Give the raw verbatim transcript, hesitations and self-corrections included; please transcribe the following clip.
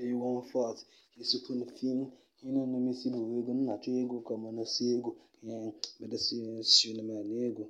three one four. Yesukunifin hino no misibu wego na tuego kama na siego. Beda siyo na manego.